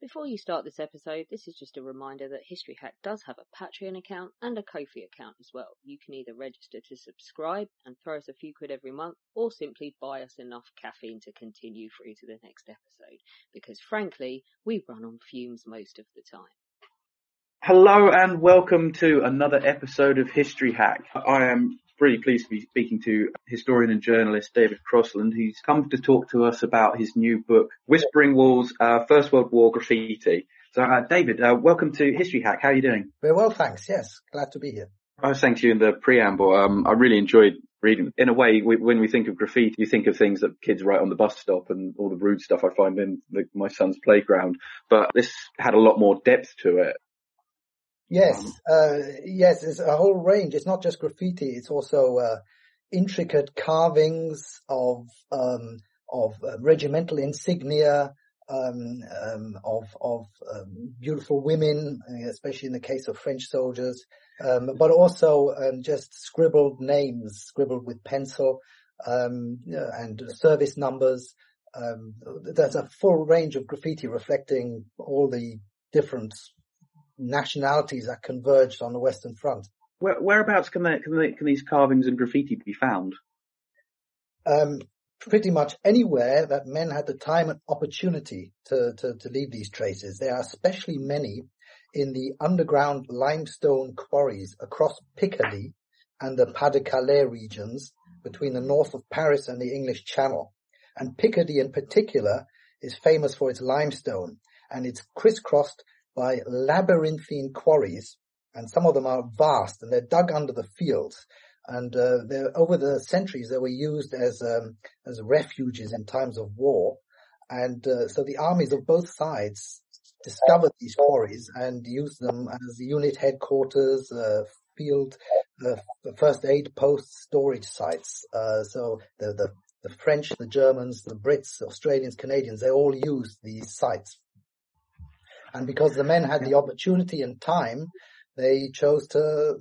Before you start this episode, this is just a reminder that History Hack does have a Patreon account and a Ko-fi account as well. You can either register to subscribe and throw us a few quid every month, or simply buy us enough caffeine to continue through to the next episode, because frankly, we run on fumes most of the time. Hello and welcome to another episode of History Hack. I am really pleased to be speaking to historian and journalist David Crossland, who's come to talk to us about his new book, Whispering Walls, First World War Graffiti. So, David, welcome to History Hack. How are you doing? Very well, thanks. Yes, glad to be here. I was saying to you in the preamble, I really enjoyed reading. In a way, when we think of graffiti, you think of things that kids write on the bus stop and all the rude stuff I find in my son's playground. But this had a lot more depth to it. Yes, it's a whole range. It's not just graffiti. It's also intricate carvings of regimental insignia, of beautiful women, especially in the case of French soldiers, but also just scribbled names, scribbled with pencil, and service numbers. There's a full range of graffiti reflecting all the different nationalities that converged on the Western Front. Whereabouts can these carvings and graffiti be found? Pretty much anywhere that men had the time and opportunity to leave these traces. There are especially many in the underground limestone quarries across Picardy and the Pas-de-Calais regions between the north of Paris and the English Channel. And Picardy in particular is famous for its limestone, and it's crisscrossed by labyrinthine quarries, and some of them are vast, and they're dug under the fields, and over the centuries they were used as refuges in times of war, and so the armies of both sides discovered these quarries and used them as unit headquarters, field, first aid posts, storage sites. So the French, the Germans, the Brits, Australians, Canadians, they all used these sites. And because the men had the opportunity and time, they chose to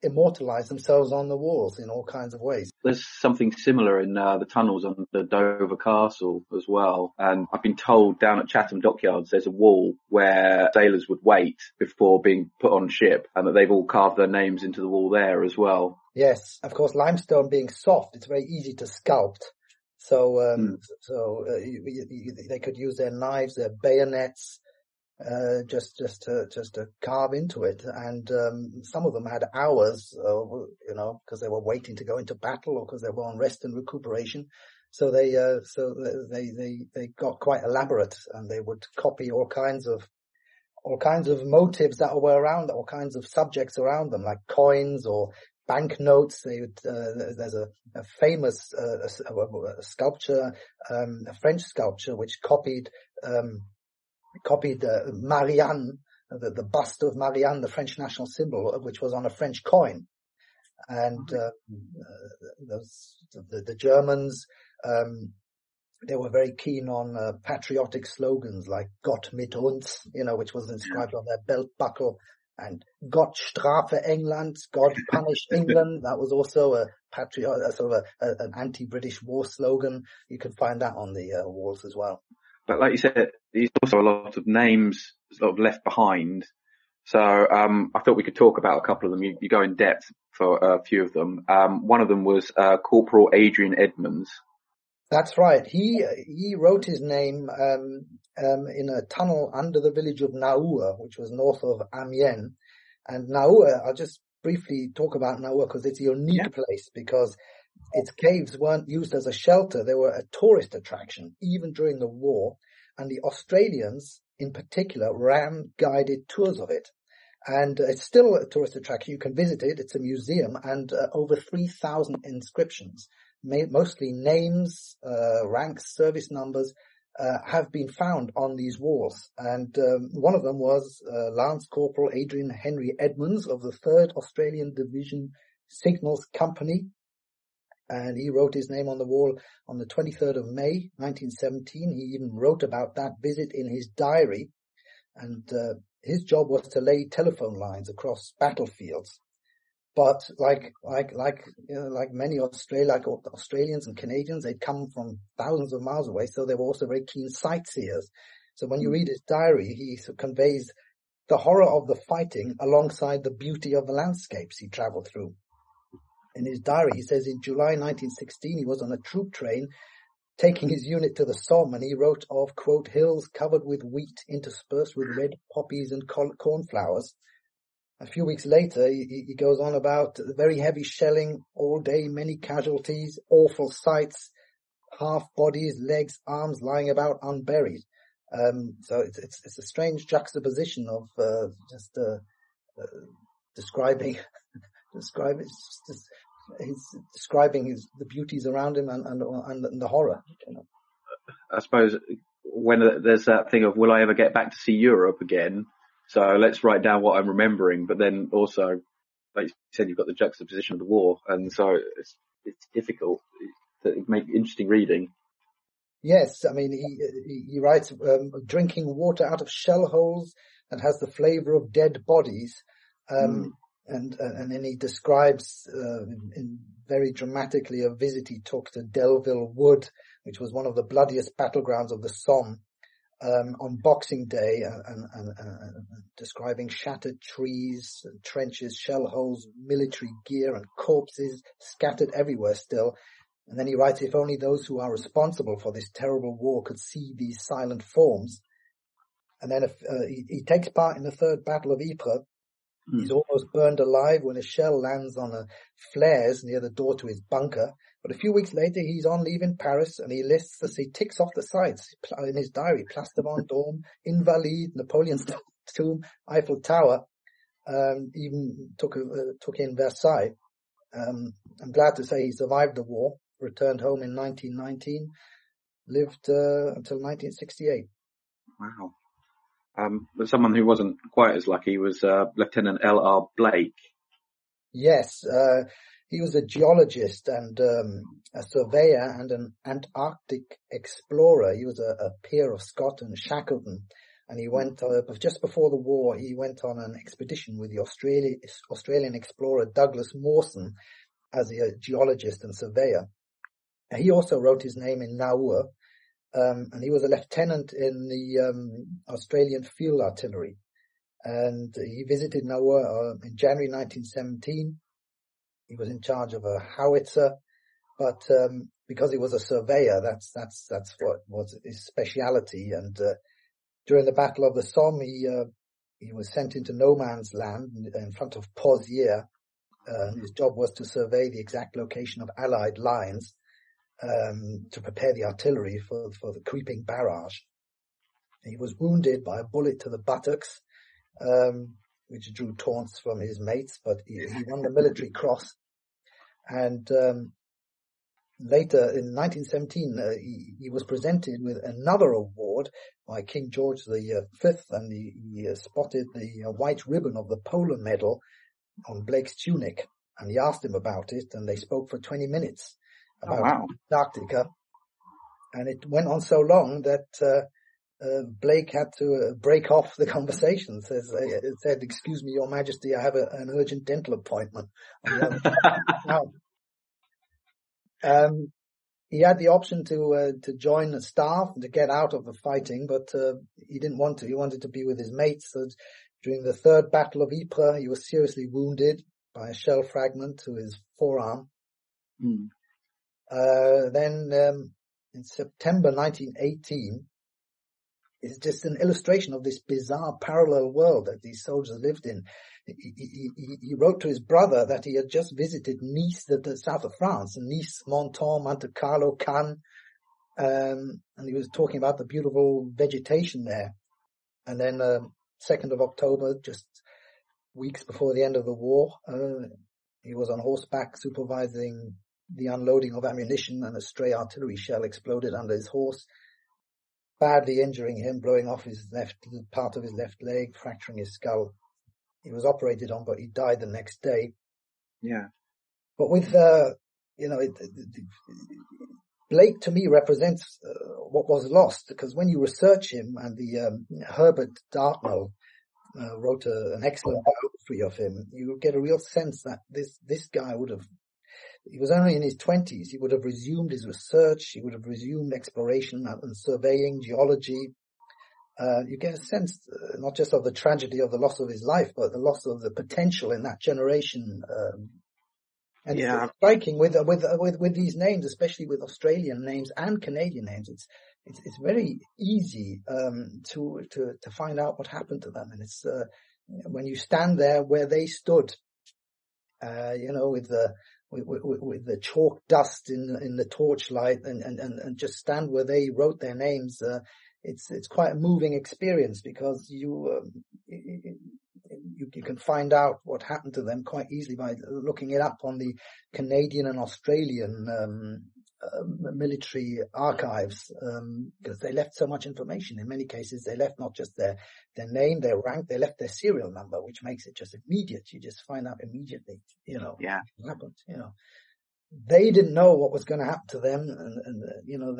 immortalize themselves on the walls in all kinds of ways. There's something similar in the tunnels under Dover Castle as well. And I've been told down at Chatham Dockyards there's a wall where sailors would wait before being put on ship, and that they've all carved their names into the wall there as well. Yes, of course, limestone being soft, it's very easy to sculpt. So they could use their knives, their bayonets, just to carve into it, and some of them had hours, because they were waiting to go into battle or because they were on rest and recuperation. So they got quite elaborate, and they would copy all kinds of motives that were around, all kinds of subjects around them, like coins or banknotes. There's a famous sculpture, a French sculpture, which copied Marianne, the bust of Marianne, the French national symbol, which was on a French coin. And the Germans, they were very keen on patriotic slogans like "Gott mit uns," which was inscribed on their belt buckle, and "Gott strafe England," God punish England. That was also a sort of an anti-British war slogan. You can find that on the walls as well. But like you said, there's also a lot of names sort of left behind. So I thought we could talk about a couple of them. You go in depth for a few of them. One of them was Corporal Adrian Edmonds. That's right. He wrote his name in a tunnel under the village of Naours, which was north of Amiens. And Naours, I'll just briefly talk about Naours because it's a unique place, because its caves weren't used as a shelter. They were a tourist attraction, even during the war. And the Australians, in particular, ran guided tours of it. And it's still a tourist attraction. You can visit it. It's a museum, and over 3,000 inscriptions, mostly names, ranks, service numbers, have been found on these walls. And one of them was Lance Corporal Adrian Henry Edmonds of the 3rd Australian Division Signals Company. and he wrote his name on the wall on the 23rd of May, 1917. He even wrote about that visit in his diary, and his job was to lay telephone lines across battlefields. But like many Australians and Canadians, they'd come from thousands of miles away, so they were also very keen sightseers. So when you read his diary, he conveys the horror of the fighting alongside the beauty of the landscapes he travelled through. In his diary, he says in July 1916, he was on a troop train taking his unit to the Somme, and he wrote of, quote, hills covered with wheat interspersed with red poppies and cornflowers. A few weeks later, he goes on about very heavy shelling all day, many casualties, awful sights, half bodies, legs, arms lying about unburied. So it's a strange juxtaposition of describing the beauties around him and the horror. You know. I suppose when there's that thing of, will I ever get back to see Europe again? So let's write down what I'm remembering, but then also, like you said, you've got the juxtaposition of the war, and so it's difficult to make interesting reading. Yes, I mean, he writes, drinking water out of shell holes that has the flavour of dead bodies, and then he describes very dramatically a visit he took to Delville Wood, which was one of the bloodiest battlegrounds of the Somme. On Boxing Day, and describing shattered trees, trenches, shell holes, military gear and corpses scattered everywhere still. And then he writes, if only those who are responsible for this terrible war could see these silent forms. And then he takes part in the Third Battle of Ypres. He's almost burned alive when a shell lands on a flares near the door to his bunker. But a few weeks later, he's on leave in Paris, and he lists this. He ticks off the sites in his diary: Place de Vendôme, Invalides, Napoleon's tomb, Eiffel Tower. Even took in Versailles. I'm glad to say he survived the war. Returned home in 1919. Lived until 1968. Wow. But someone who wasn't quite as lucky was Lieutenant L. R. Blake. Yes, he was a geologist and a surveyor and an Antarctic explorer. He was a peer of Scott and Shackleton, and he went just before the war. He went on an expedition with the Australian explorer Douglas Mawson as a geologist and surveyor. He also wrote his name in Naours. And he was a lieutenant in the Australian Field Artillery, and he visited Naours in January 1917. He was in charge of a howitzer, but because he was a surveyor, that's what was his speciality. And during the Battle of the Somme, he was sent into no man's land in front of Pozieres. His job was to survey the exact location of Allied lines, to prepare the artillery for the creeping barrage. He was wounded by a bullet to the buttocks, which drew taunts from his mates, but he won the Military Cross. And later, in 1917, he was presented with another award by King George V, and he spotted the white ribbon of the Polar Medal on Blake's tunic, and he asked him about it, and they spoke for 20 minutes. About Antarctica, and it went on so long that Blake had to break off the conversation. Said, "Excuse me, Your Majesty, I have an urgent dental appointment." He had the option to join the staff and to get out of the fighting, but he didn't want to. He wanted to be with his mates. So during the Third Battle of Ypres, he was seriously wounded by a shell fragment to his forearm. Mm. Then in September 1918, it's just an illustration of this bizarre parallel world that these soldiers lived in. He wrote to his brother that he had just visited Nice, the south of France, Nice, Menton, Monte Carlo, Cannes, and he was talking about the beautiful vegetation there. And then 2nd of October, just weeks before the end of the war, he was on horseback supervising the unloading of ammunition, and a stray artillery shell exploded under his horse, badly injuring him, blowing off his part of his left leg, fracturing his skull. He was operated on, but he died the next day. Yeah. But with you know, Blake to me represents what was lost, because when you research him, and the Herbert Dartnell wrote an excellent biography of him, you get a real sense that this guy would have, he was only in his 20s, he would have resumed his research, he would have resumed exploration and surveying, geology. You get a sense not just of the tragedy of the loss of his life, but the loss of the potential in that generation. And yeah, it's striking with these names, especially with Australian names and Canadian names. It's very easy to find out what happened to them, and it's when you stand there where they stood, you know, with the chalk dust in the torchlight, and just stand where they wrote their names. It's quite a moving experience, because you can find out what happened to them quite easily by looking it up on the Canadian and Australian military archives, because they left so much information. In many cases, they left not just their name, their rank, they left their serial number, which makes it just immediate. You just find out immediately, you know, yeah, what happened, you know. They didn't know what was going to happen to them, and you know,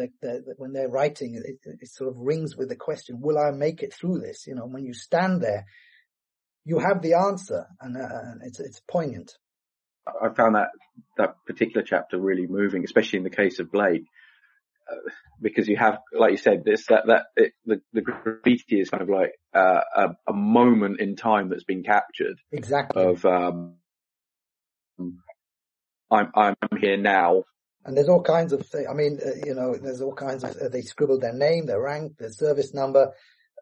when they're writing, it sort of rings with the question, will I make it through this? You know, when you stand there, you have the answer, and it's poignant. I found that particular chapter really moving, especially in the case of Blake, because you have, like you said, this the graffiti is kind of like a moment in time that's been captured. Exactly. Of I'm here now. And there's all kinds of things. I mean, you know, there's all kinds of, they scribbled their name, their rank, their service number,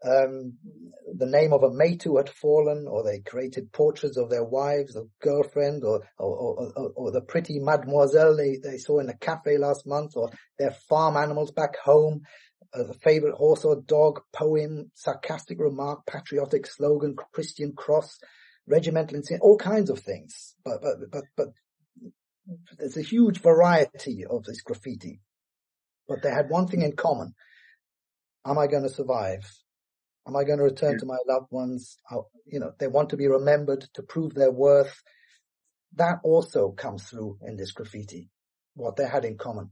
the name of a mate who had fallen, or they created portraits of their wives or girlfriend, or the pretty mademoiselle they saw in a cafe last month, or their farm animals back home, a favorite horse or dog, poem, sarcastic remark, patriotic slogan, Christian cross, regimental insignia, all kinds of things. But there's a huge variety of this graffiti, but they had one thing in common. Am I going to survive? Am I going to return to my loved ones? You know, they want to be remembered, to prove their worth. That also comes through in this graffiti, what they had in common.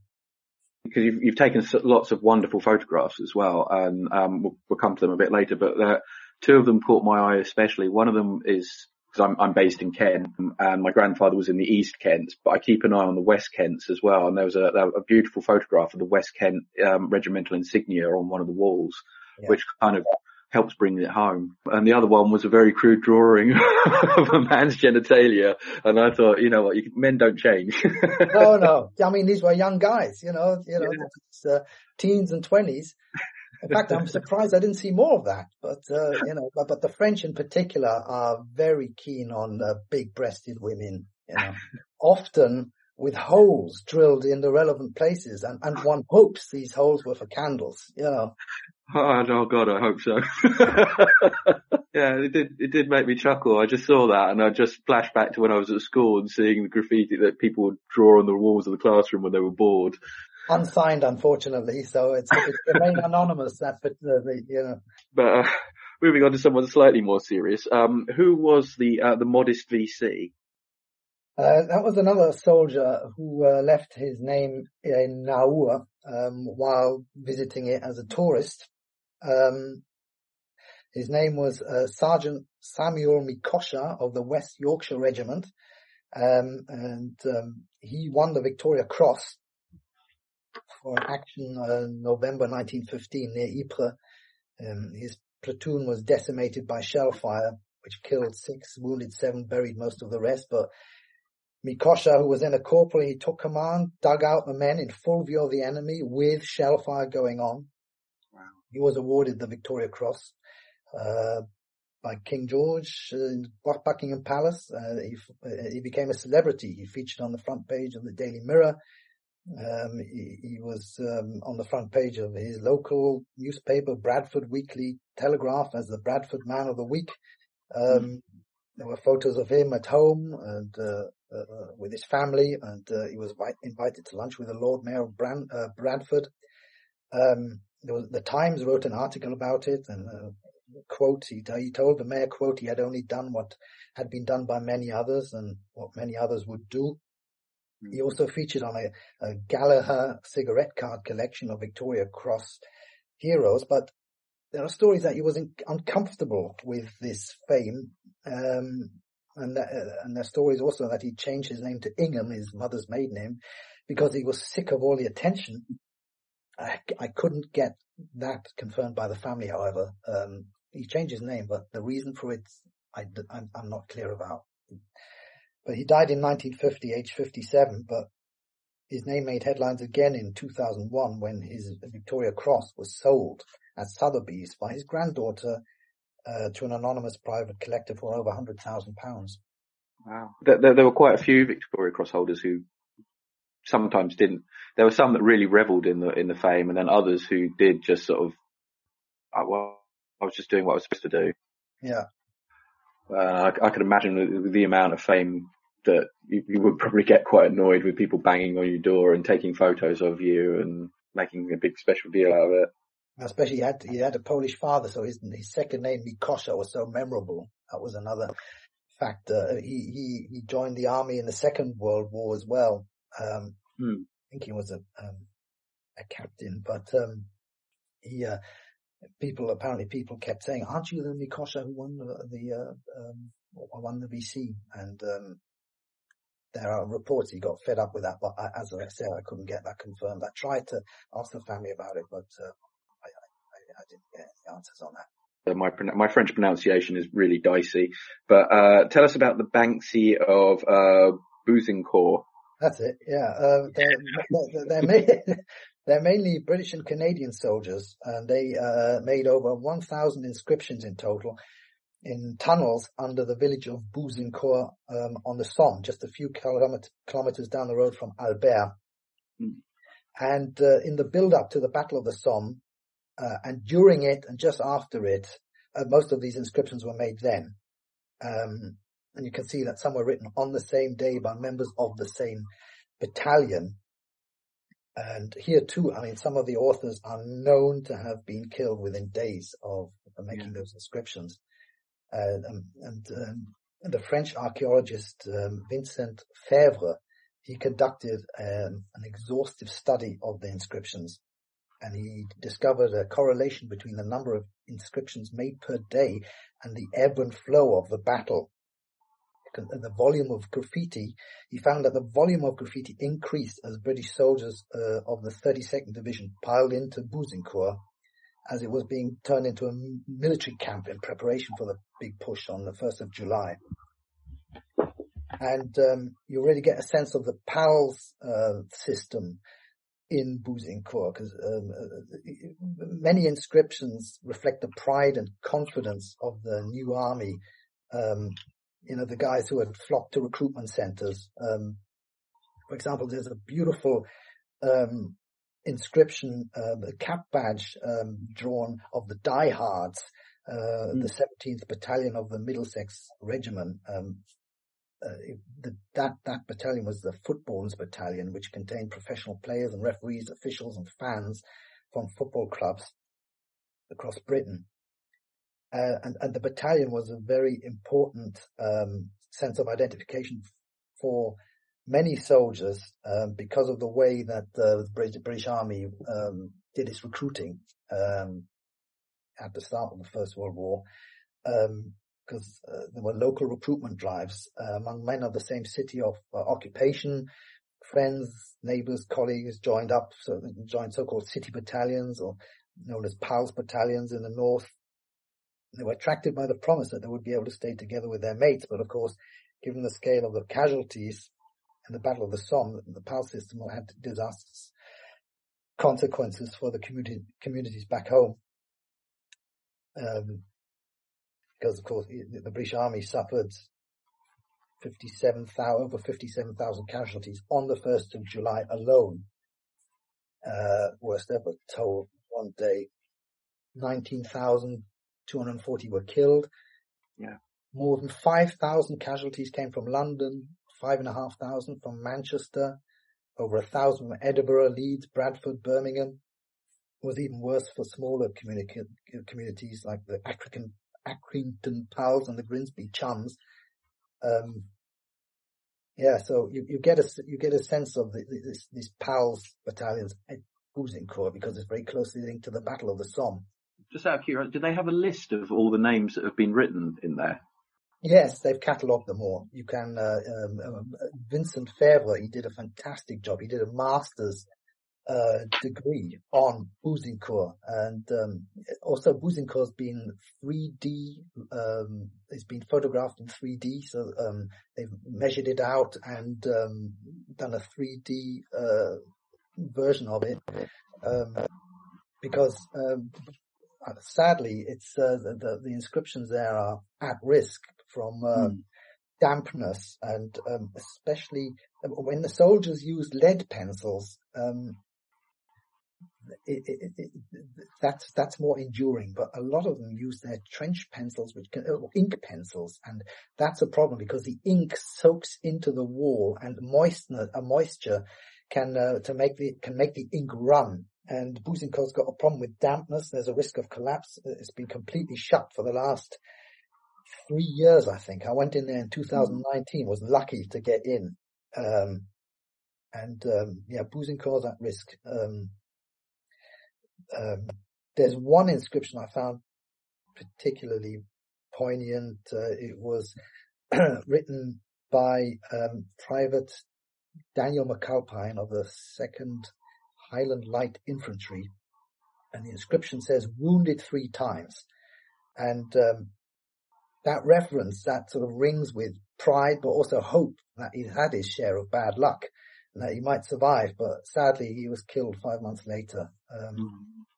Because you've taken lots of wonderful photographs as well, and we'll come to them a bit later, but two of them caught my eye especially. One of them is, because I'm based in Kent, and my grandfather was in the East Kents, but I keep an eye on the West Kents as well. And there was a beautiful photograph of the West Kent regimental insignia on one of the walls, yeah, which kind of helps bring it home. And the other one was a very crude drawing of a man's genitalia. And I thought, you know what, men don't change. No. I mean, these were young guys, you know, yeah, teens and 20s. In fact, I'm surprised I didn't see more of that. But, you know, but the French in particular are very keen on big-breasted women, you know, often with holes drilled in the relevant places. And one hopes these holes were for candles, you know. Oh God, I hope so. Yeah, it did make me chuckle. I just saw that, and I just flashed back to when I was at school and seeing the graffiti that people would draw on the walls of the classroom when they were bored. Unsigned, unfortunately, so it's remained anonymous. That, but you know. But moving on to someone slightly more serious, who was the modest VC? That was another soldier who left his name in Naours while visiting it as a tourist. His name was Sergeant Samuel Meekosha of the West Yorkshire Regiment, and he won the Victoria Cross for an action November 1915 near Ypres. His platoon was decimated by shell fire, which killed 6, wounded 7, buried most of the rest. But Meekosha, who was then a corporal, he took command, dug out the men in full view of the enemy with shell fire going on. Wow. He was awarded the Victoria Cross by King George in Buckingham Palace. He became a celebrity. He featured on the front page of the Daily Mirror. He was on the front page of his local newspaper, Bradford Weekly Telegraph, as the Bradford Man of the Week. There were photos of him at home and with his family, and he was invited to lunch with the Lord Mayor of Bradford. The Times wrote an article about it, and quote, he told the mayor, quote, he had only done what had been done by many others and what many others would do. He also featured on a Gallagher cigarette card collection of Victoria Cross heroes, but there are stories that he was uncomfortable with this fame, and there are stories also that he changed his name to Ingham, his mother's maiden name, because he was sick of all the attention. I couldn't get that confirmed by the family, however. He changed his name, but the reason for it, I'm not clear about. But he died in 1950, aged 57, but his name made headlines again in 2001 when his Victoria Cross was sold at Sotheby's by his granddaughter to an anonymous private collector for over £100,000. Wow. There were quite a few Victoria Cross holders who sometimes didn't. There were some that really revelled in the fame, and then others who did just sort of, well, I was just doing what I was supposed to do. Yeah. I could imagine the amount of fame that you would probably get quite annoyed with people banging on your door and taking photos of you and making a big special deal out of it. Especially he had a Polish father, so his second name, Meekosha, was so memorable. That was another factor. He joined the army in the Second World War as well. I think he was a captain, but people kept saying, aren't you the Meekosha who won the VC? And there are reports he got fed up with that, but as I said, I couldn't get that confirmed. I tried to ask the family about it, but I didn't get any answers on that. My French pronunciation is really dicey, but tell us about the Banksy of Bouzincourt. That's it, yeah. They're mainly British and Canadian soldiers, and they made over 1,000 inscriptions in total in tunnels under the village of Bouzincourt on the Somme, just a few kilometers down the road from Albert. And in the build-up to the Battle of the Somme, and during it and just after it, most of these inscriptions were made then. And you can see that some were written on the same day by members of the same battalion. And here too, I mean, some of the authors are known to have been killed within days of making those inscriptions. And the French archaeologist Vincent Favre, he conducted an exhaustive study of the inscriptions, and he discovered a correlation between the number of inscriptions made per day and the ebb and flow of the battle. And the volume of graffiti, he found that the volume of graffiti increased as British soldiers of the 32nd Division piled into Bouzincourt, as it was being turned into a military camp in preparation for the big push on the 1st of July. And you really get a sense of the PALS system in Bouzincourt, because many inscriptions reflect the pride and confidence of the new army, the guys who had flocked to recruitment centers. For example, there's a beautiful inscription, a cap badge drawn of the diehards, the 17th Battalion of the Middlesex Regiment. That battalion was the Footballers Battalion, which contained professional players and referees, officials and fans from football clubs across Britain. And the battalion was a very important sense of identification for many soldiers because of the way that the British Army did its recruiting at the start of the First World War, because there were local recruitment drives among men of the same city of occupation. Friends, neighbours, colleagues joined so-called city battalions, or known as PALS battalions in the north. They were attracted by the promise that they would be able to stay together with their mates, but of course, given the scale of the casualties in the Battle of the Somme, the PALS system had disastrous consequences for the communities back home. Because, of course, the British Army suffered over 57,000 casualties on the 1st of July alone. Worst ever told one day, 19,240 were killed. Yeah. More than 5,000 casualties came from London, 5,500 from Manchester, over 1,000 from Edinburgh, Leeds, Bradford, Birmingham. It was even worse for smaller communities like the Accrington Pals and the Grimsby Chums. Yeah, so you get a sense of these Powell's battalions at Bouzincourt because it's very closely linked to the Battle of the Somme. Just out of curiosity, do they have a list of all the names that have been written in there? Yes, they've catalogued them all. You can, Vincent Favre, he did a fantastic job. He did a master's degree on Bouzincourt, and also Bouzincourt's been 3D. It's been photographed in 3D, so they've measured it out and done a 3D version of it. Because sadly, it's the inscriptions there are at risk from dampness, and especially when the soldiers used lead pencils. That's more enduring, but a lot of them use their trench pencils, which can, or ink pencils, and that's a problem because the ink soaks into the wall, and moisture can make the ink run. And Bouzincourt's got a problem with dampness. There's a risk of collapse. It's been completely shut for the last 3 years, I think. I went in there in 2019. Was lucky to get in. Bouzincourt's at risk. There's one inscription I found particularly poignant. It was written by Private Daniel McAlpine of the 2nd Highland Light Infantry, and the inscription says, "Wounded 3 times," and that reference, that sort of rings with pride, but also hope that he had his share of bad luck, and that he might survive, but sadly he was killed 5 months later.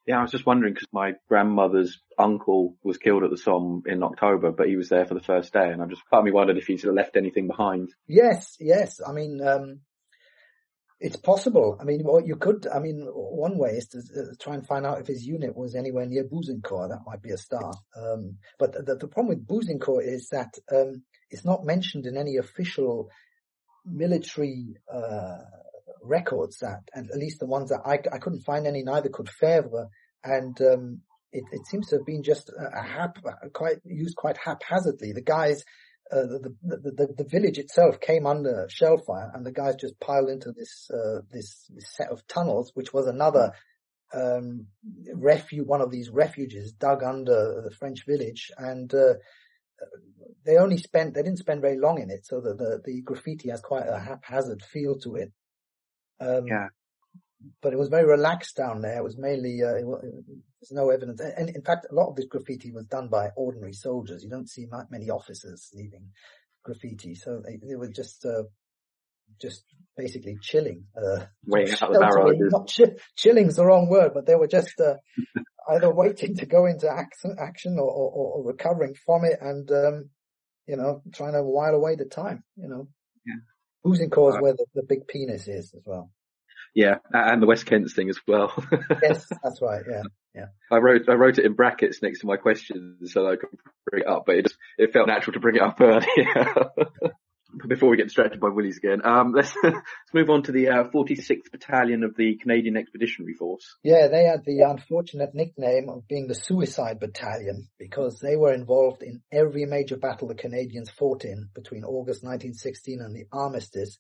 Yeah, I was just wondering, because my grandmother's uncle was killed at the Somme in October, but he was there for the first day, and I just partly wondered if he sort of left anything behind. Yes. I mean, it's possible. I mean, one way is to try and find out if his unit was anywhere near Bouzincourt. That might be a start. But the problem with Bouzincourt is that it's not mentioned in any official military records, that, and at least the ones that I couldn't find any, neither could Favre. And it seems to have been just used quite haphazardly. The guys... The village itself came under shell fire, and the guys just piled into this set of tunnels, which was another one of these refuges dug under the French village, and they didn't spend very long in it, so the graffiti has quite a haphazard feel to it. But it was very relaxed down there. It was mainly there's no evidence, and in fact, a lot of this graffiti was done by ordinary soldiers. You don't see many officers leaving graffiti, so they were just basically chilling. Waiting out the barrel. Chilling's the wrong word, but they were just either waiting to go into action or recovering from it, and trying to while away the time. Bouzincourt is where the big penis is as well. Yeah, and the West Kents thing as well. Yes, that's right. Yeah. I wrote it in brackets next to my question so that I could bring it up, but it felt natural to bring it up earlier. Before we get distracted by Willies again, let's move on to the 46th Battalion of the Canadian Expeditionary Force. Yeah, they had the unfortunate nickname of being the Suicide Battalion because they were involved in every major battle the Canadians fought in between August 1916 and the Armistice.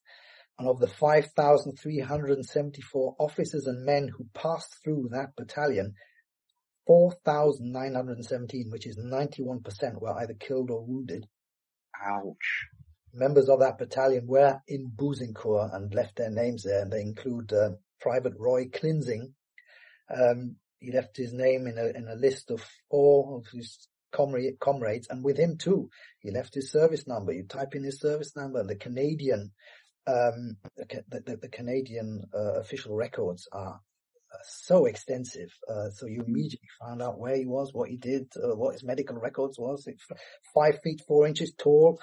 And of the 5,374 officers and men who passed through that battalion, 4,917, which is 91%, were either killed or wounded. Ouch. Members of that battalion were in Bouzincourt and left their names there. And they include Private Roy Cleansing. He left his name in a list of 4 of his comrades. And with him, too, he left his service number. You type in his service number, and the Canadian... The Canadian official records are so extensive, so you immediately found out where he was, what he did, what his medical records was. 5 feet 4 inches tall,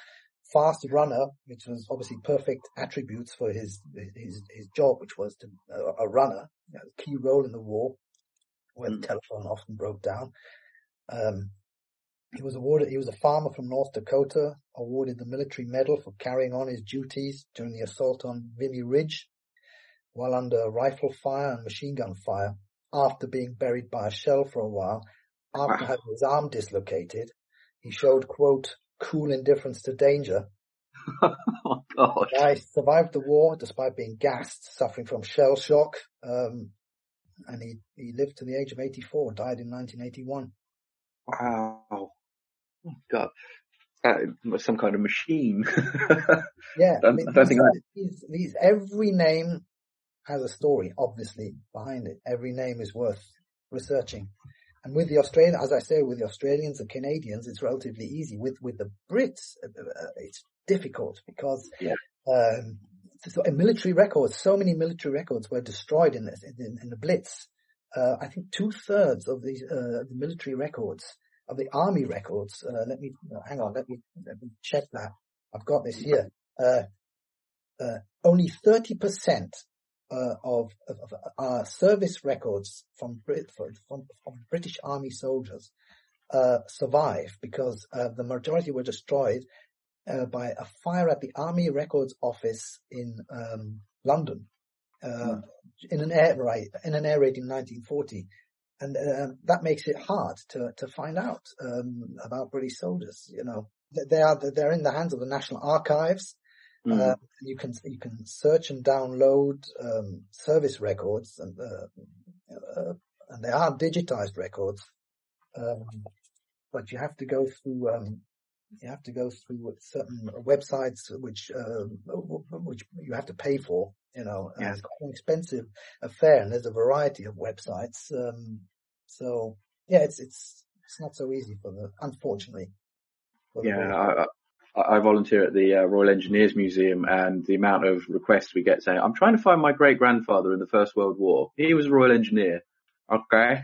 fast runner, which was obviously perfect attributes for his job, which was to a runner, a key role in the war, where the telephone often broke down. He was a farmer from North Dakota, awarded the military medal for carrying on his duties during the assault on Vimy Ridge while under rifle fire and machine gun fire, after being buried by a shell for a while, after having his arm dislocated. He showed, quote, cool indifference to danger, Oh, God. The guy survived the war despite being gassed, suffering from shell shock. And he lived to the age of 84, died in 1981. Wow. Oh, God. Some kind of machine. Yeah. I mean, every name has a story, obviously, behind it. Every name is worth researching. And with the Australians, as I say, with the Australians and Canadians, it's relatively easy. With the Brits, it's difficult because military records, so many military records were destroyed in the Blitz. I think 2/3 of the military records, of the army records, let me check that. I've got this here. Only 30% of service records from British Army soldiers survive because the majority were destroyed by a fire at the Army Records Office in London in an air raid in 1940, and that makes it hard to find out about British soldiers. You know, they're in the hands of the National Archives. You can search and download service records, and they are digitized records. But you have to go through certain websites which you have to pay for. You know, and it's quite an expensive affair, and there's a variety of websites. It's not so easy unfortunately. I volunteer at the Royal Engineers Museum, and the amount of requests we get saying, I'm trying to find my great-grandfather in the First World War. He was a Royal Engineer. Okay.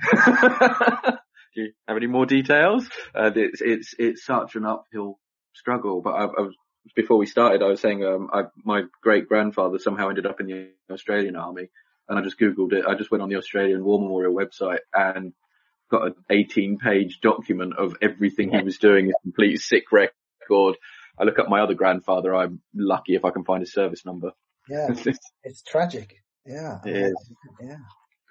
Do you have any more details? It's such an uphill struggle. But before we started, I was saying my great-grandfather somehow ended up in the Australian Army, and I just Googled it. I just went on the Australian War Memorial website and got an 18-page document of everything he was doing, a complete sick record. I look up my other grandfather. I'm lucky if I can find his service number. Yeah, it's tragic. Yeah, it is.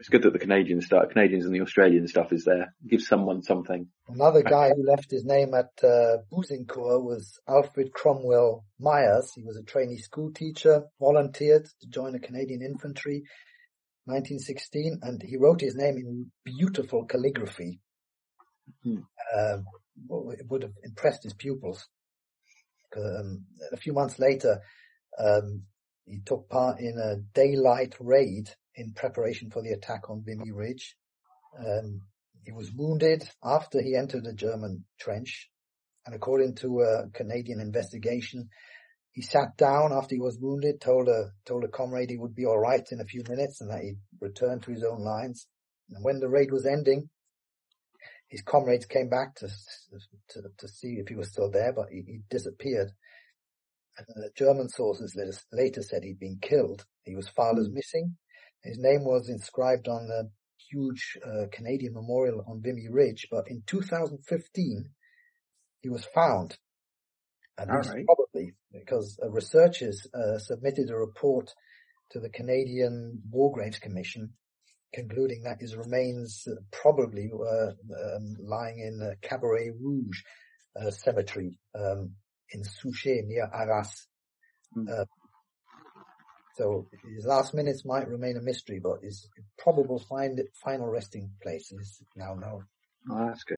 It's good that the Canadians and the Australian stuff is there. Give someone something. Another guy who left his name at Bouzincourt was Alfred Cromwell Myers. He was a trainee school teacher, volunteered to join the Canadian Infantry, 1916, and he wrote his name in beautiful calligraphy. It would have impressed his pupils. A few months later, he took part in a daylight raid in preparation for the attack on Vimy Ridge. He was wounded after he entered a German trench, and according to a Canadian investigation, he sat down after he was wounded, told a comrade he would be all right in a few minutes and that he'd return to his own lines. And when the raid was ending, his comrades came back to see if he was still there, but he disappeared. And the German sources later said he'd been killed. He was filed as missing. His name was inscribed on a huge Canadian memorial on Vimy Ridge, but in 2015 he was found. And probably because researchers submitted a report to the Canadian War Graves Commission, concluding that his remains probably were lying in Cabaret Rouge cemetery in Souchez near Arras. So his last minutes might remain a mystery, but his probable final resting place is now known. Oh, that's good.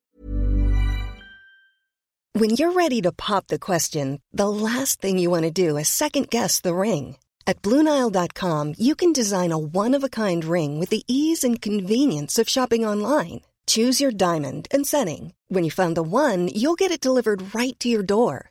When you're ready to pop the question, the last thing you want to do is second guess the ring. At BlueNile.com, you can design a one-of-a-kind ring with the ease and convenience of shopping online. Choose your diamond and setting. When you find the one, you'll get it delivered right to your door.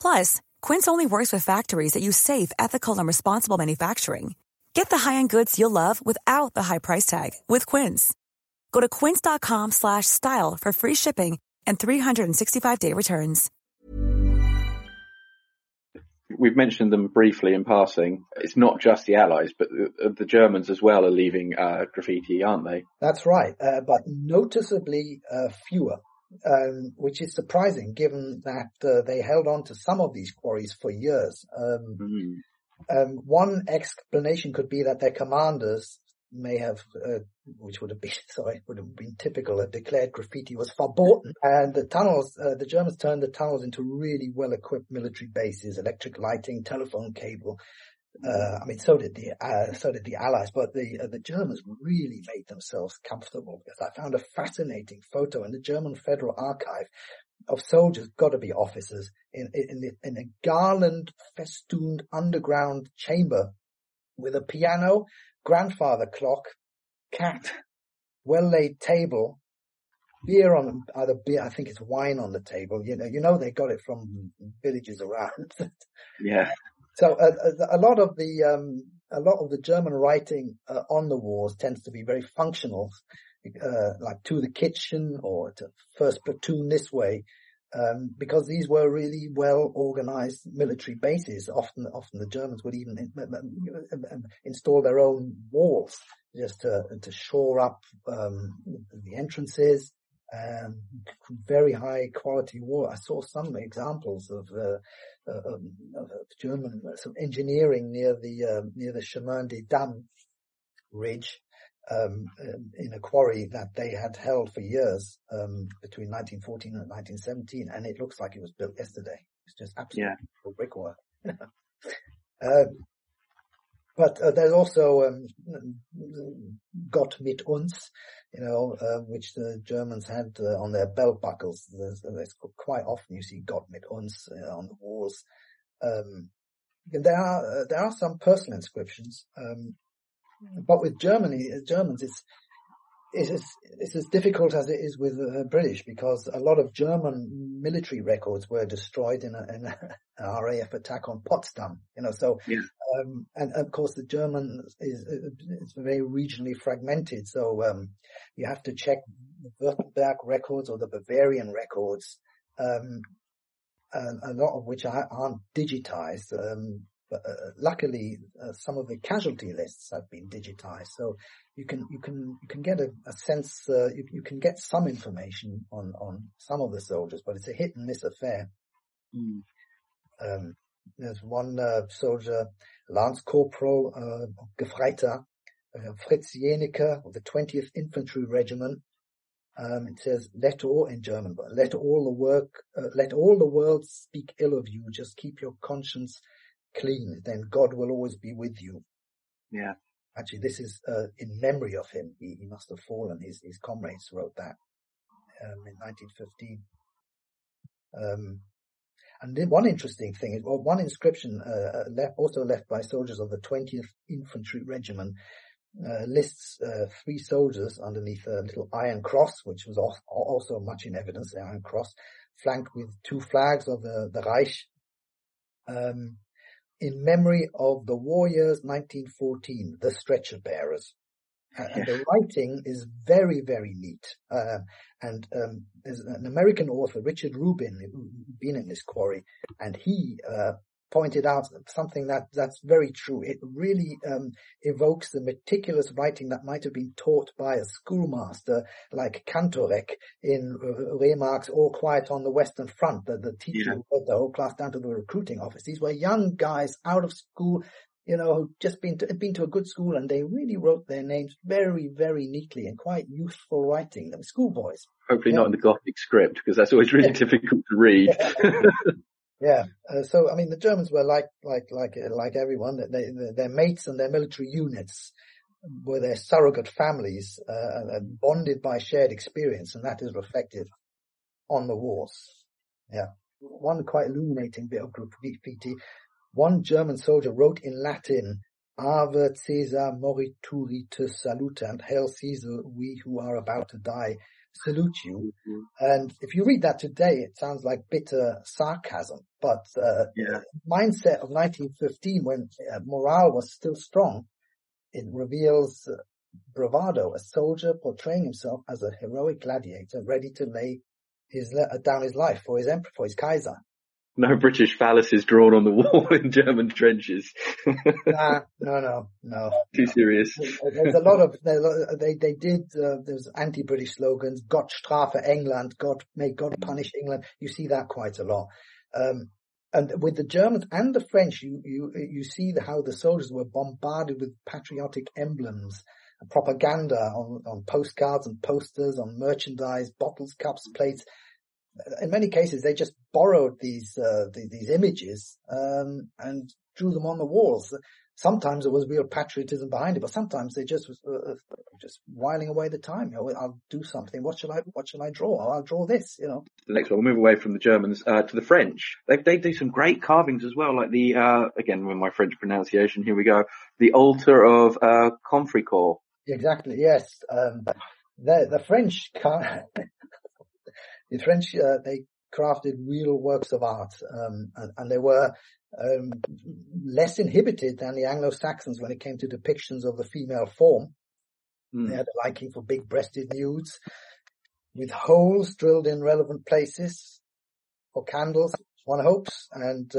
Plus, Quince only works with factories that use safe, ethical, and responsible manufacturing. Get the high-end goods you'll love without the high price tag with Quince. Go to quince.com/style for free shipping and 365-day returns. We've mentioned them briefly in passing. It's not just the Allies, but the Germans as well are leaving graffiti, aren't they? That's right, but noticeably fewer, which is surprising given that they held on to some of these quarries for years. One explanation could be that their commanders may have, which would have been typical, that declared graffiti was verboten, and the tunnels, the Germans turned the tunnels into really well-equipped military bases, electric lighting, telephone cable. I mean, so did the Allies, but the Germans really made themselves comfortable, because I found a fascinating photo in the German Federal Archive of soldiers, got to be officers, in a garland festooned underground chamber with a piano, grandfather clock, cat, well-laid table, beer on either beer, I think it's wine on the table. You know they got it from villages around. Yeah. So a lot of the German writing on the walls tends to be very functional, like to the kitchen or to first platoon this way, because these were really well organized military bases. Often the Germans would even install their own walls just to shore up the entrances. Very high quality wall. I saw some examples of German some engineering near the Chemin des Dames ridge, in a quarry that they had held for years, between 1914 and 1917, and it looks like it was built yesterday. It's just absolutely brickwork. But there's also Gott mit uns, which the Germans had on their belt buckles. There's quite often you see Gott mit uns on the walls. There are some personal inscriptions, but with Germans, it's as difficult as it is with the British, because a lot of German military records were destroyed in an RAF attack on Potsdam. And of course the German is very regionally fragmented. So you have to check the Württemberg records or the Bavarian records, a lot of which aren't digitized. Luckily, some of the casualty lists have been digitized, so you can get a sense. You can get some information on some of the soldiers, but it's a hit and miss affair. There's one soldier, Lance Corporal Gefreiter Fritz Jenecke of the 20th Infantry Regiment. It says, "Let all," in German, but let all the world speak ill of you. Just keep your conscience clean, then God will always be with you. Yeah. Actually, this is in memory of him. He must have fallen. His comrades wrote that in 1915. And then one interesting thing, one inscription left by soldiers of the 20th Infantry Regiment lists three soldiers underneath a little iron cross, which was also much in evidence, the iron cross, flanked with two flags of the Reich. In memory of the war years 1914, the stretcher bearers. And the writing is very, very neat. And there's an American author, Richard Rubin, who'd been in this quarry, and he pointed out something that's very true. It really evokes the meticulous writing that might have been taught by a schoolmaster like Kantorek in Remarque's All Quiet on the Western Front, that the teacher brought the whole class down to the recruiting office. These were young guys out of school, who'd just been to a good school, and they really wrote their names very, very neatly and quite youthful writing. They were schoolboys. Hopefully not in the Gothic script, because that's always really difficult to read. Yeah. So, I mean, the Germans were like everyone. Their mates and their military units were their surrogate families, and bonded by shared experience, and that is reflected on the walls. Yeah. One quite illuminating bit of graffiti. One German soldier wrote in Latin, Ave Caesar morituri te salutant, Hail Caesar, we who are about to die salute you. And if you read that today, it sounds like bitter sarcasm, but the mindset of 1915, when morale was still strong, it reveals bravado, a soldier portraying himself as a heroic gladiator ready to lay down his life for his Kaiser. no British phalluses drawn on the wall in German trenches. No. Too serious. There's a lot of, there's anti-British slogans, Gott strafe England, God, may God punish England. You see that quite a lot. And with the Germans and the French, you see how the soldiers were bombarded with patriotic emblems, propaganda on postcards and posters, on merchandise, bottles, cups, plates. In many cases, they just borrowed these images and drew them on the walls. Sometimes there was real patriotism behind it, but sometimes they just whiling away the time. You know, I'll do something. What shall I draw? I'll draw this. You know. The next one, we'll move away from the Germans to the French. They do some great carvings as well, like the again with my French pronunciation. Here we go. The altar of Confricourt. Exactly. Yes. The French can't. The French, they crafted real works of art, and they were less inhibited than the Anglo-Saxons when it came to depictions of the female form. Mm. They had a liking for big-breasted nudes with holes drilled in relevant places for candles, one hopes, and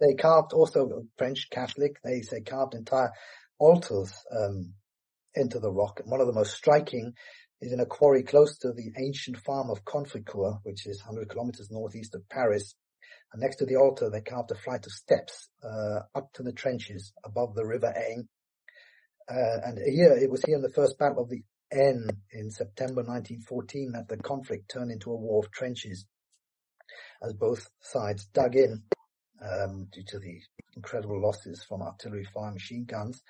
they carved also, French Catholic, they carved entire altars into the rock. And one of the most striking is in a quarry close to the ancient farm of Confricourt, which is 100 kilometers northeast of Paris. And next to the altar, they carved a flight of steps up to the trenches above the River Aisne. And it was here in the First Battle of the Aisne in September 1914 that the conflict turned into a war of trenches, as both sides dug in due to the incredible losses from artillery fire, machine guns.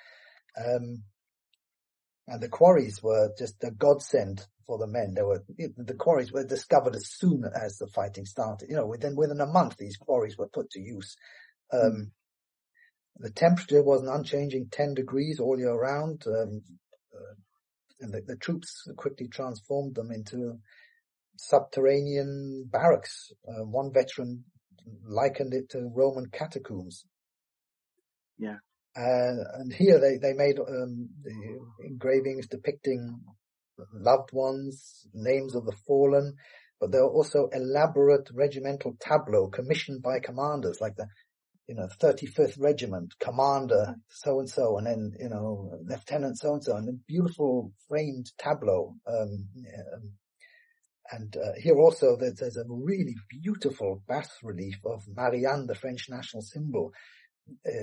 And the quarries were just a godsend for the men. The quarries were discovered as soon as the fighting started. You know, within a month, these quarries were put to use. The temperature was an unchanging 10 degrees all year round. And the troops quickly transformed them into subterranean barracks. One veteran likened it to Roman catacombs. Yeah. And here they made the engravings depicting loved ones, names of the fallen, but there are also elaborate regimental tableaux commissioned by commanders, like the 35th Regiment, Commander so-and-so, and then, Lieutenant so-and-so, and a beautiful framed tableau. And here also there's a really beautiful bas-relief of Marianne, the French national symbol,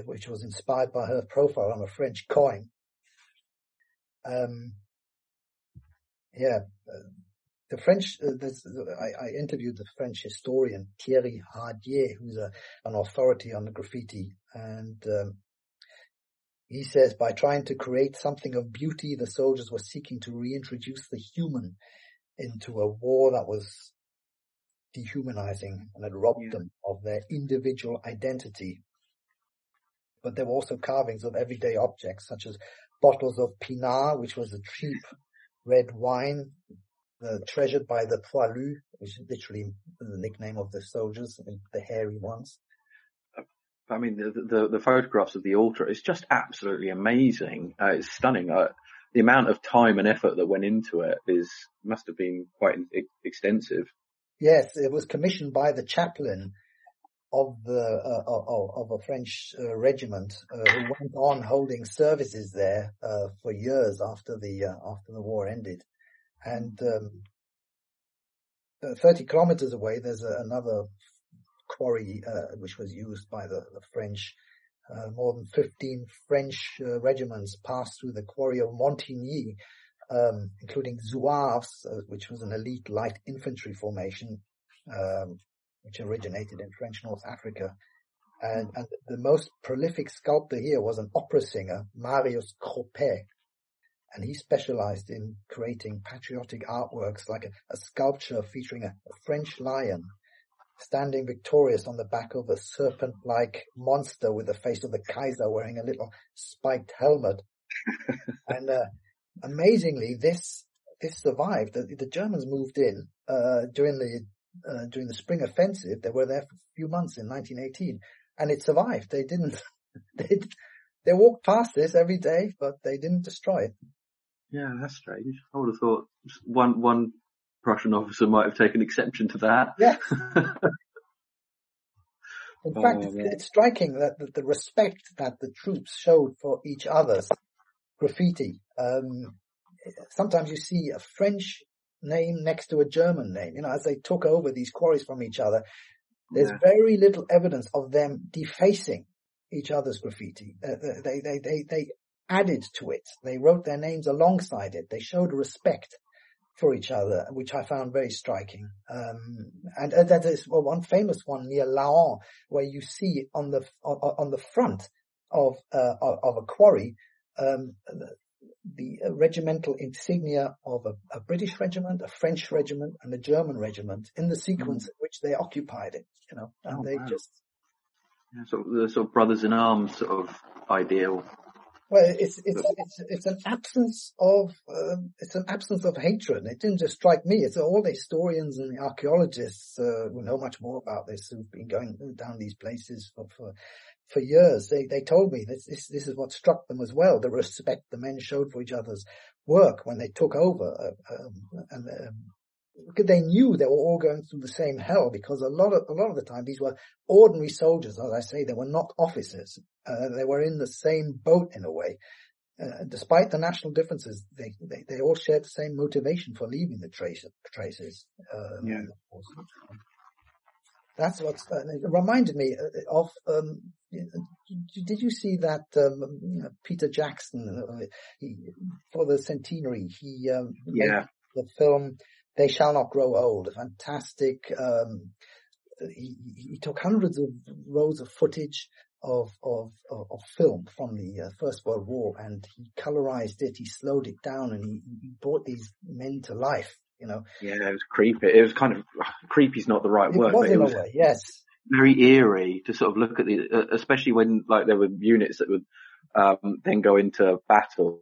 which was inspired by her profile on a French coin. The French, I interviewed the French historian Thierry Hardier, who's an authority on the graffiti. And he says, by trying to create something of beauty, the soldiers were seeking to reintroduce the human into a war that was dehumanizing and had robbed them of their individual identity. But there were also carvings of everyday objects, such as bottles of pinard, which was a cheap red wine treasured by the poilu, which is literally the nickname of the soldiers, the hairy ones. I mean, the photographs of the altar is just absolutely amazing. It's stunning. The amount of time and effort that went into it must have been quite extensive. Yes, it was commissioned by the chaplain of a French regiment who went on holding services there for years after the war ended. And 30 kilometers away, there's another quarry which was used by the French. More than 15 French regiments passed through the quarry of Montigny, including Zouaves, which was an elite light infantry formation, which originated in French North Africa. And the most prolific sculptor here was an opera singer, Marius Cropet. And he specialized in creating patriotic artworks, like a sculpture featuring a French lion standing victorious on the back of a serpent-like monster with the face of the Kaiser wearing a little spiked helmet. And amazingly, this survived. The Germans moved in during the spring offensive. They were there for a few months in 1918, and it survived. They didn't. They walked past this every day, but they didn't destroy it. Yeah, that's strange. I would have thought one Prussian officer might have taken exception to that. Yeah. In fact, it's striking that the respect that the troops showed for each other's graffiti. Sometimes you see a French name next to a German name, you know, as they took over these quarries from each other. There's very little evidence of them defacing each other's graffiti. They added to it. They wrote their names alongside it. They showed respect for each other, which I found very striking. And that is one famous one near Laon, where you see on the front of a quarry, the regimental insignia of a British regiment, a French regiment, and a German regiment in the sequence in which they occupied it, you know, and so the sort of brothers in arms sort of ideal. Well, it's an absence of hatred. It didn't just strike me. It's all the historians and the archaeologists who know much more about this, who've been going down these places for years. They told me this is what struck them as well: the respect the men showed for each other's work when they took over, because they knew they were all going through the same hell, because a lot of the time these were ordinary soldiers. As I say, they were not officers. They were in the same boat in a way. Despite the national differences, they all shared the same motivation for leaving the traces. That's what reminded me of. Did you see that Peter Jackson? For the centenary, he made the film They Shall Not Grow Old, a fantastic, he took hundreds of rows of footage of film from the First World War, and he colorized it, he slowed it down, and he brought these men to life, you know. Yeah, it was creepy. It was kind of, creepy's not the right word, but it was very eerie to sort of look at the, especially when like there were units that would then go into battle,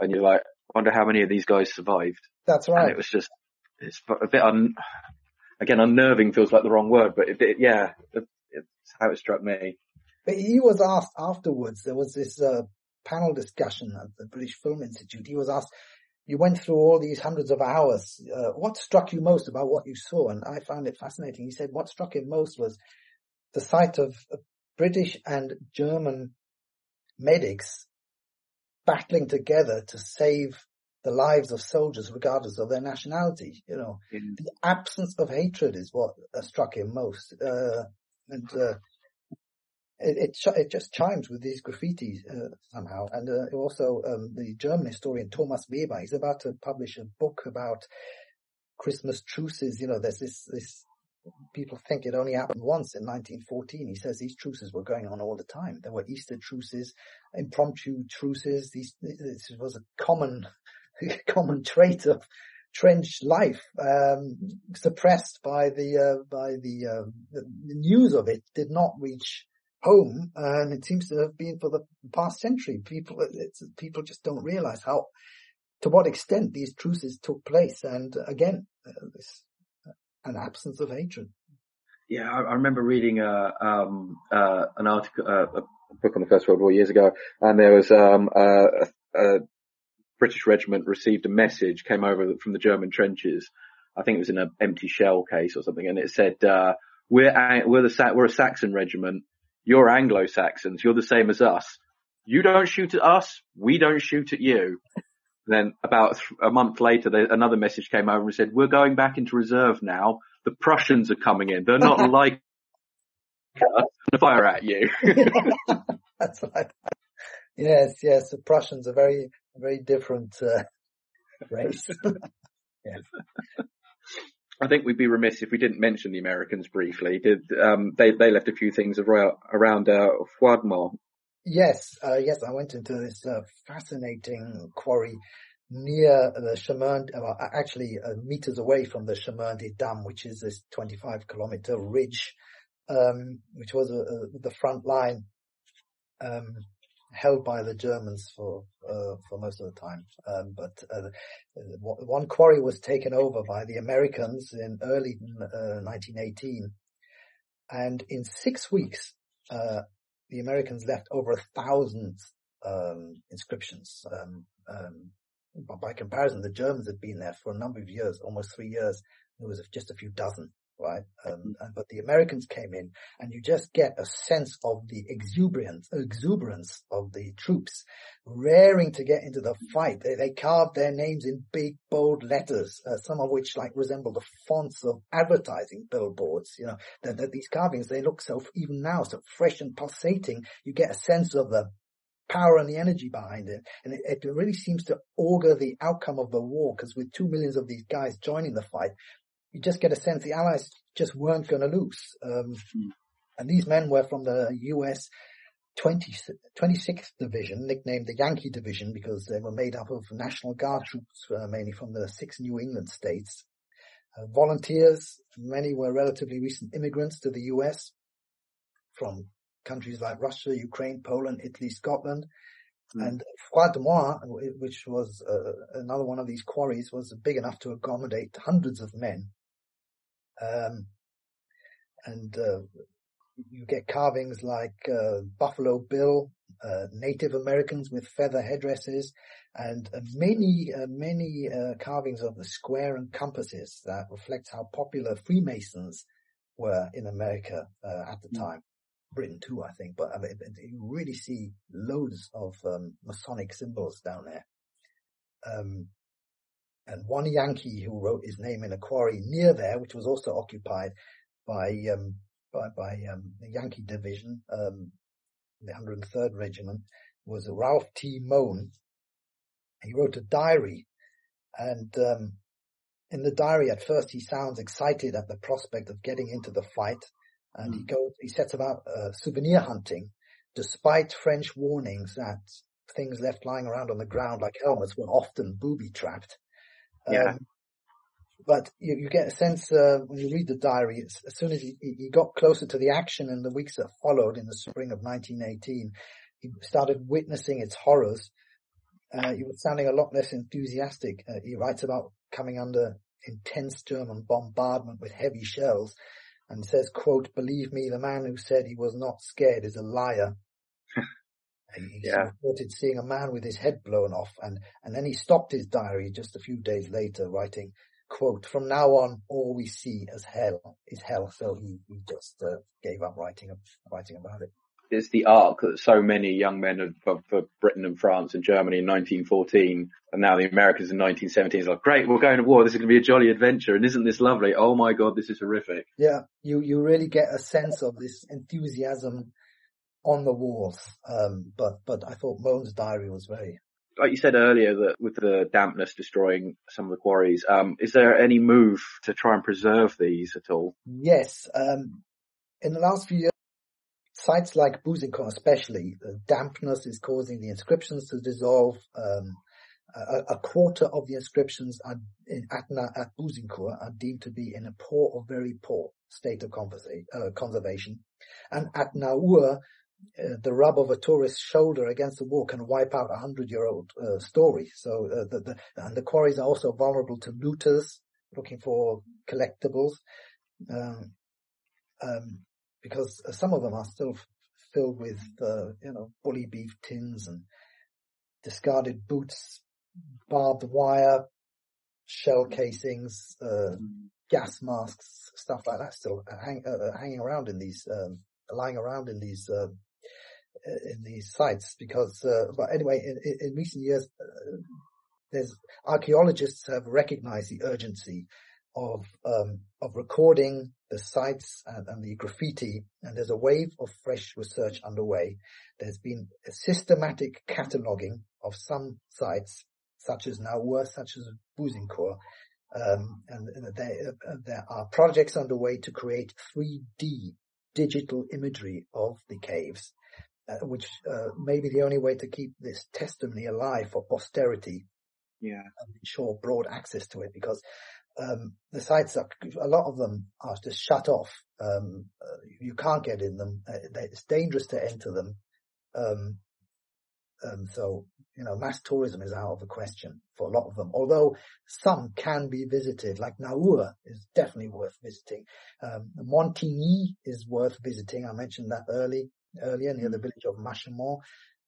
and you're like, I wonder how many of these guys survived. That's right. And it was just, it's a bit, unnerving feels like the wrong word, but it's how it struck me. But he was asked afterwards, there was this panel discussion at the British Film Institute. He was asked, you went through all these hundreds of hours, what struck you most about what you saw? And I found it fascinating. He said what struck him most was the sight of British and German medics battling together to save the lives of soldiers, regardless of their nationality. You know, the absence of hatred is what struck him most, and it just chimes with these graffitis somehow. And also, the German historian Thomas Weber, he's about to publish a book about Christmas truces. You know, there's this. People think it only happened once in 1914. He says these truces were going on all the time. There were Easter truces, impromptu truces. This was a common trait of trench life, suppressed by the news of it did not reach home, and it seems to have been for the past century. People just don't realize to what extent these truces took place, and again, an absence of hatred. Yeah, I remember reading an article, a book on the First World War years ago, and there was a British regiment received a message, came over from the German trenches. I think it was in an empty shell case or something, and it said, "We're a Saxon regiment. You're Anglo-Saxons. You're the same as us. You don't shoot at us. We don't shoot at you." Then about a month later, another message came over and said, "We're going back into reserve now. The Prussians are coming in. They're not like us to fire at you." That's right. Yes. The Prussians are very, very different race. Yes. I think we'd be remiss if we didn't mention the Americans briefly. They left a few things around Froidmont. Yes, I went into this fascinating quarry near the Chemin, meters away from the Chemin des Dames, which is this 25-kilometer ridge, which was the front line held by the Germans for most of the time. But one quarry was taken over by the Americans in early 1918, and in 6 weeks, the Americans left over 1,000 inscriptions. By comparison, the Germans had been there for a number of years, almost 3 years. There was just a few dozen. right? But the Americans came in, and you just get a sense of the exuberance of the troops raring to get into the fight. They carved their names in big, bold letters, some of which like resemble the fonts of advertising billboards. You know, that these carvings, they look so, even now, so fresh and pulsating. You get a sense of the power and the energy behind it, and it really seems to augur the outcome of the war, because with 2 million of these guys joining the fight, you just get a sense the Allies just weren't going to lose. And these men were from the U.S. 26th Division, nicknamed the Yankee Division because they were made up of National Guard troops, mainly from the 6 New England states. Volunteers, many were relatively recent immigrants to the U.S. from countries like Russia, Ukraine, Poland, Italy, Scotland. And Froidmont, which was another one of these quarries, was big enough to accommodate hundreds of men. You get carvings like Buffalo Bill, Native Americans with feather headdresses, and many carvings of the square and compasses that reflect how popular Freemasons were in America at the time. Britain too, I think, but I mean, you really see loads of Masonic symbols down there. And one Yankee who wrote his name in a quarry near there, which was also occupied by the Yankee Division, the 103rd Regiment, was Ralph T. Moan. He wrote a diary, and in the diary, at first he sounds excited at the prospect of getting into the fight. And he sets about souvenir hunting, despite French warnings that things left lying around on the ground like helmets were often booby-trapped. But you get a sense when you read the diary, as soon as he got closer to the action in the weeks that followed in the spring of 1918, he started witnessing its horrors. He was sounding a lot less enthusiastic. He writes about coming under intense German bombardment with heavy shells, and says, quote, "Believe me, the man who said he was not scared is a liar." He reported seeing a man with his head blown off, and then he stopped his diary just a few days later, writing, quote, "From now on, all we see as hell is hell." So he just gave up writing about it. It's the arc that so many young men of Britain and France and Germany in 1914, and now the Americans in 1917 is like, great, we're going to war. This is going to be a jolly adventure. And isn't this lovely? Oh my God, this is horrific. Yeah. You really get a sense of this enthusiasm on the walls. But I thought Moan's diary was very, like you said earlier, that with the dampness destroying some of the quarries, is there any move to try and preserve these at all? Yes. In the last few years, sites like Bouzincourt especially, the dampness is causing the inscriptions to dissolve. A quarter of the inscriptions at Bouzincourt are deemed to be in a poor or very poor state of conservation. And at Naours, the rub of a tourist's shoulder against the wall can wipe out a 100-year-old story. So the quarries are also vulnerable to looters looking for collectibles. Because some of them are still filled with, bully beef tins and discarded boots, barbed wire, shell casings, gas masks, stuff like that, still hanging around in these, lying around in these sites. Because, but anyway, in recent years, archaeologists have recognized the urgency of recording the sites and the graffiti, and there's a wave of fresh research underway. There's been a systematic cataloguing of some sites, such as Naours, such as Bouzincourt, and there are projects underway to create 3D digital imagery of the caves, which may be the only way to keep this testimony alive for posterity. Yeah, and ensure broad access to it, because the sites are, a lot of them are just shut off. You can't get in them. It's dangerous to enter them. So mass tourism is out of the question for a lot of them, although some can be visited, like Naours is definitely worth visiting. Montigny is worth visiting. I mentioned that earlier near the village of Machemont.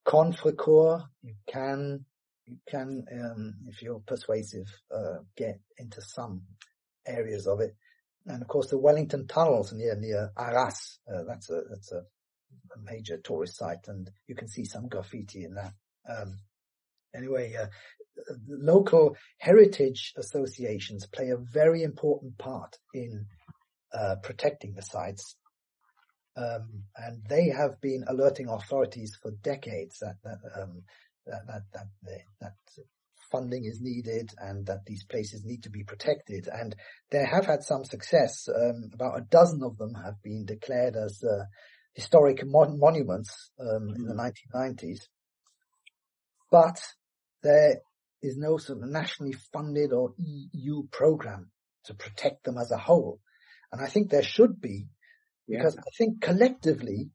Confricourt, you can, if you're persuasive, get into some areas of it. And of course the Wellington Tunnels near Arras, that's a major tourist site, and you can see some graffiti in that. Anyway, local heritage associations play a very important part in protecting the sites. And they have been alerting authorities for decades that funding is needed and that these places need to be protected. And they have had some success. About a dozen of them have been declared as historic monuments in the 1990s. But there is no sort of nationally funded or EU program to protect them as a whole. And I think there should be, because I think collectively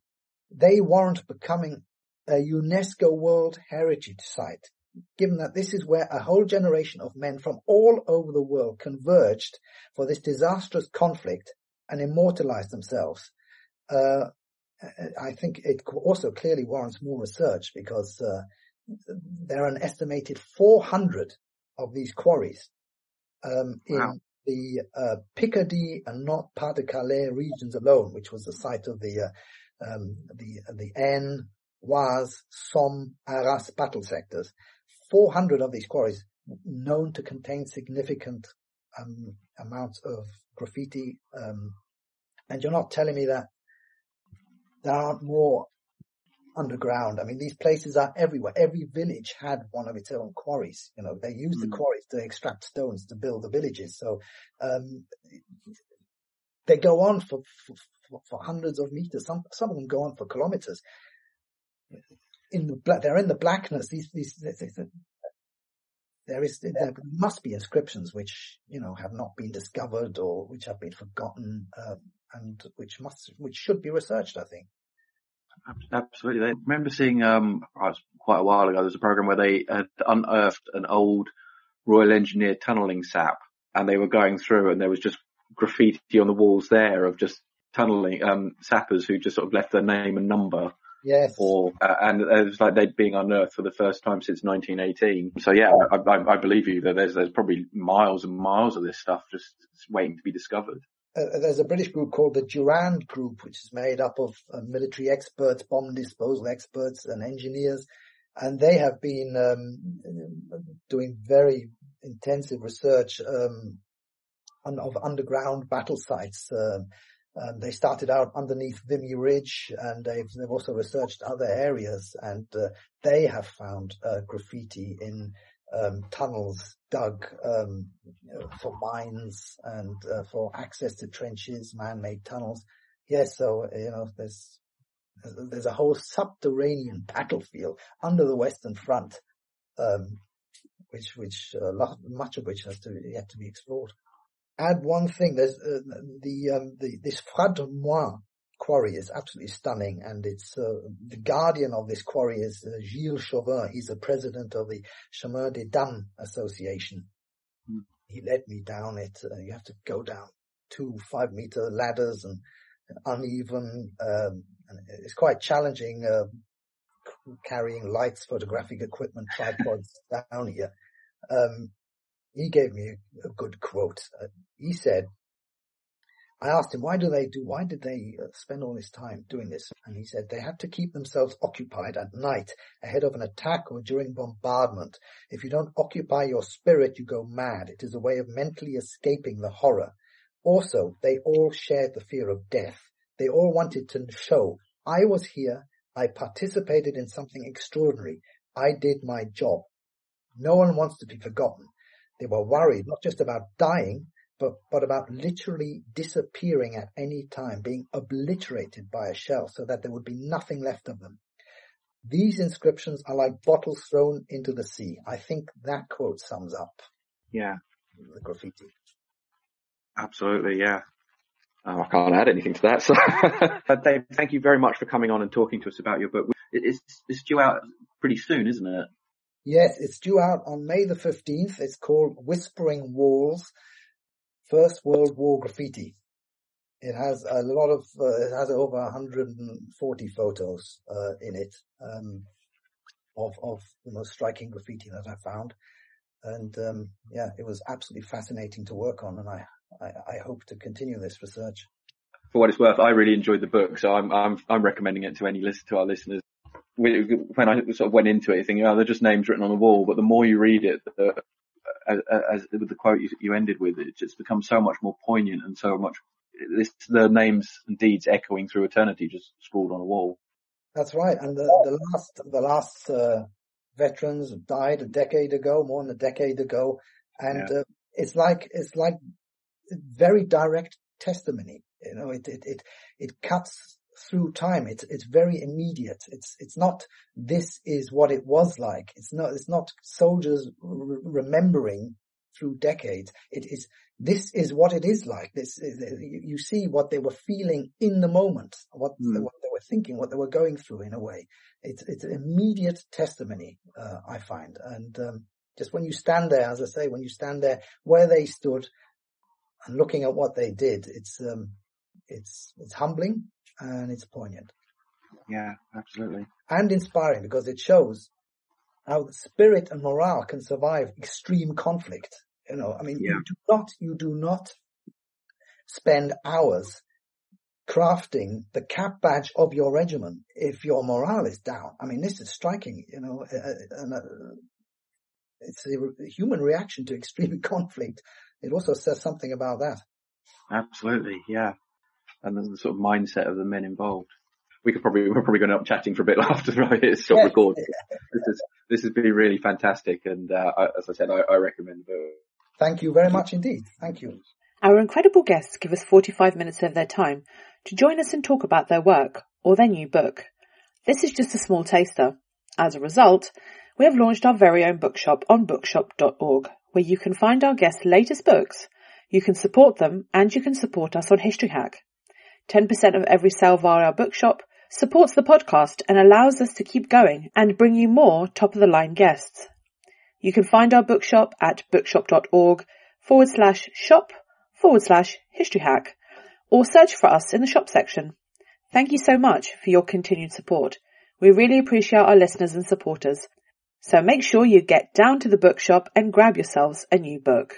they warrant becoming a UNESCO World Heritage Site, given that this is where a whole generation of men from all over the world converged for this disastrous conflict and immortalized themselves. I think it also clearly warrants more research, because there are an estimated 400 of these quarries in the Picardy and North Pas-de-Calais regions alone, which was the site of the Aisne, Oise, Somme, Arras battle sectors. 400 of these quarries known to contain significant amounts of graffiti. And you're not telling me that there aren't more underground. I mean, these places are everywhere. Every village had one of its own quarries. You know, they used the quarries to extract stones to build the villages. So they go on for hundreds of meters. Some of them go on for kilometers. They're in the blackness. There must be inscriptions which, you know, have not been discovered or which have been forgotten, and which should be researched, I think. Absolutely. I remember seeing, quite a while ago, there was a program where they had unearthed an old Royal Engineer tunnelling sap, and they were going through and there was just graffiti on the walls there of just tunnelling, sappers who just sort of left their name and number. Yes. Or, and it was like they'd been unearthed for the first time since 1918. So yeah, I believe you that there's probably miles and miles of this stuff just waiting to be discovered. There's a British group called the Durand Group, which is made up of military experts, bomb disposal experts and engineers. And they have been doing very intensive research of underground battle sites. They started out underneath Vimy Ridge, and they've also researched other areas. And they have found graffiti in tunnels dug for mines and for access to trenches, man-made tunnels. Yes, so you know there's a whole subterranean battlefield under the Western Front, much of which has yet to be explored. Add one thing: there's this Froidmont quarry is absolutely stunning, and it's the guardian of this quarry is Gilles Chauvin. He's the president of the Chemin des Dames Association. He led me down it. You have to go down 2 5-meter ladders and uneven, and it's quite challenging carrying lights, photographic equipment, tripods down here. He gave me a good quote. He said, I asked him, why did they spend all this time doing this? And he said they had to keep themselves occupied at night ahead of an attack or during bombardment. If you don't occupy your spirit, you go mad. It is a way of mentally escaping the horror. Also, they all shared the fear of death. They all wanted to show, I was here. I participated in something extraordinary. I did my job. No one wants to be forgotten. They were worried, not just about dying, but about literally disappearing at any time, being obliterated by a shell so that there would be nothing left of them. These inscriptions are like bottles thrown into the sea. I think that quote sums up the graffiti. Absolutely, yeah. I can't add anything to that. So. Dave, thank you very much for coming on and talking to us about your book. It's due out pretty soon, isn't it? Yes, it's due out on May the 15th. It's called Whispering Walls, First World War Graffiti. It has a lot of, it has over 140 photos in it of the most striking graffiti that I found. And it was absolutely fascinating to work on. And I I hope to continue this research. For what it's worth, I really enjoyed the book, so I'm recommending it to our listeners. When I sort of went into it, thinking, oh, they're just names written on the wall, but the more you read it, as with the quote you ended with, it just becomes so much more poignant and so much. It's the names and deeds echoing through eternity, just scrawled on a wall. That's right. And the last veterans died more than a decade ago, and yeah. It's like very direct testimony. You know, it cuts through time. It's very immediate. It's not, this is what it was like. It's not soldiers remembering through decades. It is, this is what it is like. This is, you see what they were feeling in the moment, what they were thinking, what they were going through in a way. It's an immediate testimony, I find. And, just when you stand there, as I say, where they stood and looking at what they did, it's humbling and it's poignant. Yeah, absolutely. And inspiring, because it shows how the spirit and morale can survive extreme conflict. You know, I mean, yeah. You do not spend hours crafting the cap badge of your regiment if your morale is down. I mean, this is striking, you know, it's a human reaction to extreme conflict. It also says something about that. Absolutely, yeah. And the sort of mindset of the men involved. We're probably going to up chatting for a bit after it's sort of recorded. This has been really fantastic, and as I said, I recommend the book. Thank you very much indeed. Thank you. Our incredible guests give us 45 minutes of their time to join us and talk about their work or their new book. This is just a small taster. As a result, we have launched our very own bookshop on bookshop.org, where you can find our guests' latest books. You can support them, and you can support us on History Hack. 10% of every sale via our bookshop supports the podcast and allows us to keep going and bring you more top-of-the-line guests. You can find our bookshop at bookshop.org/shop/historyhack, or search for us in the shop section. Thank you so much for your continued support. We really appreciate our listeners and supporters. So make sure you get down to the bookshop and grab yourselves a new book.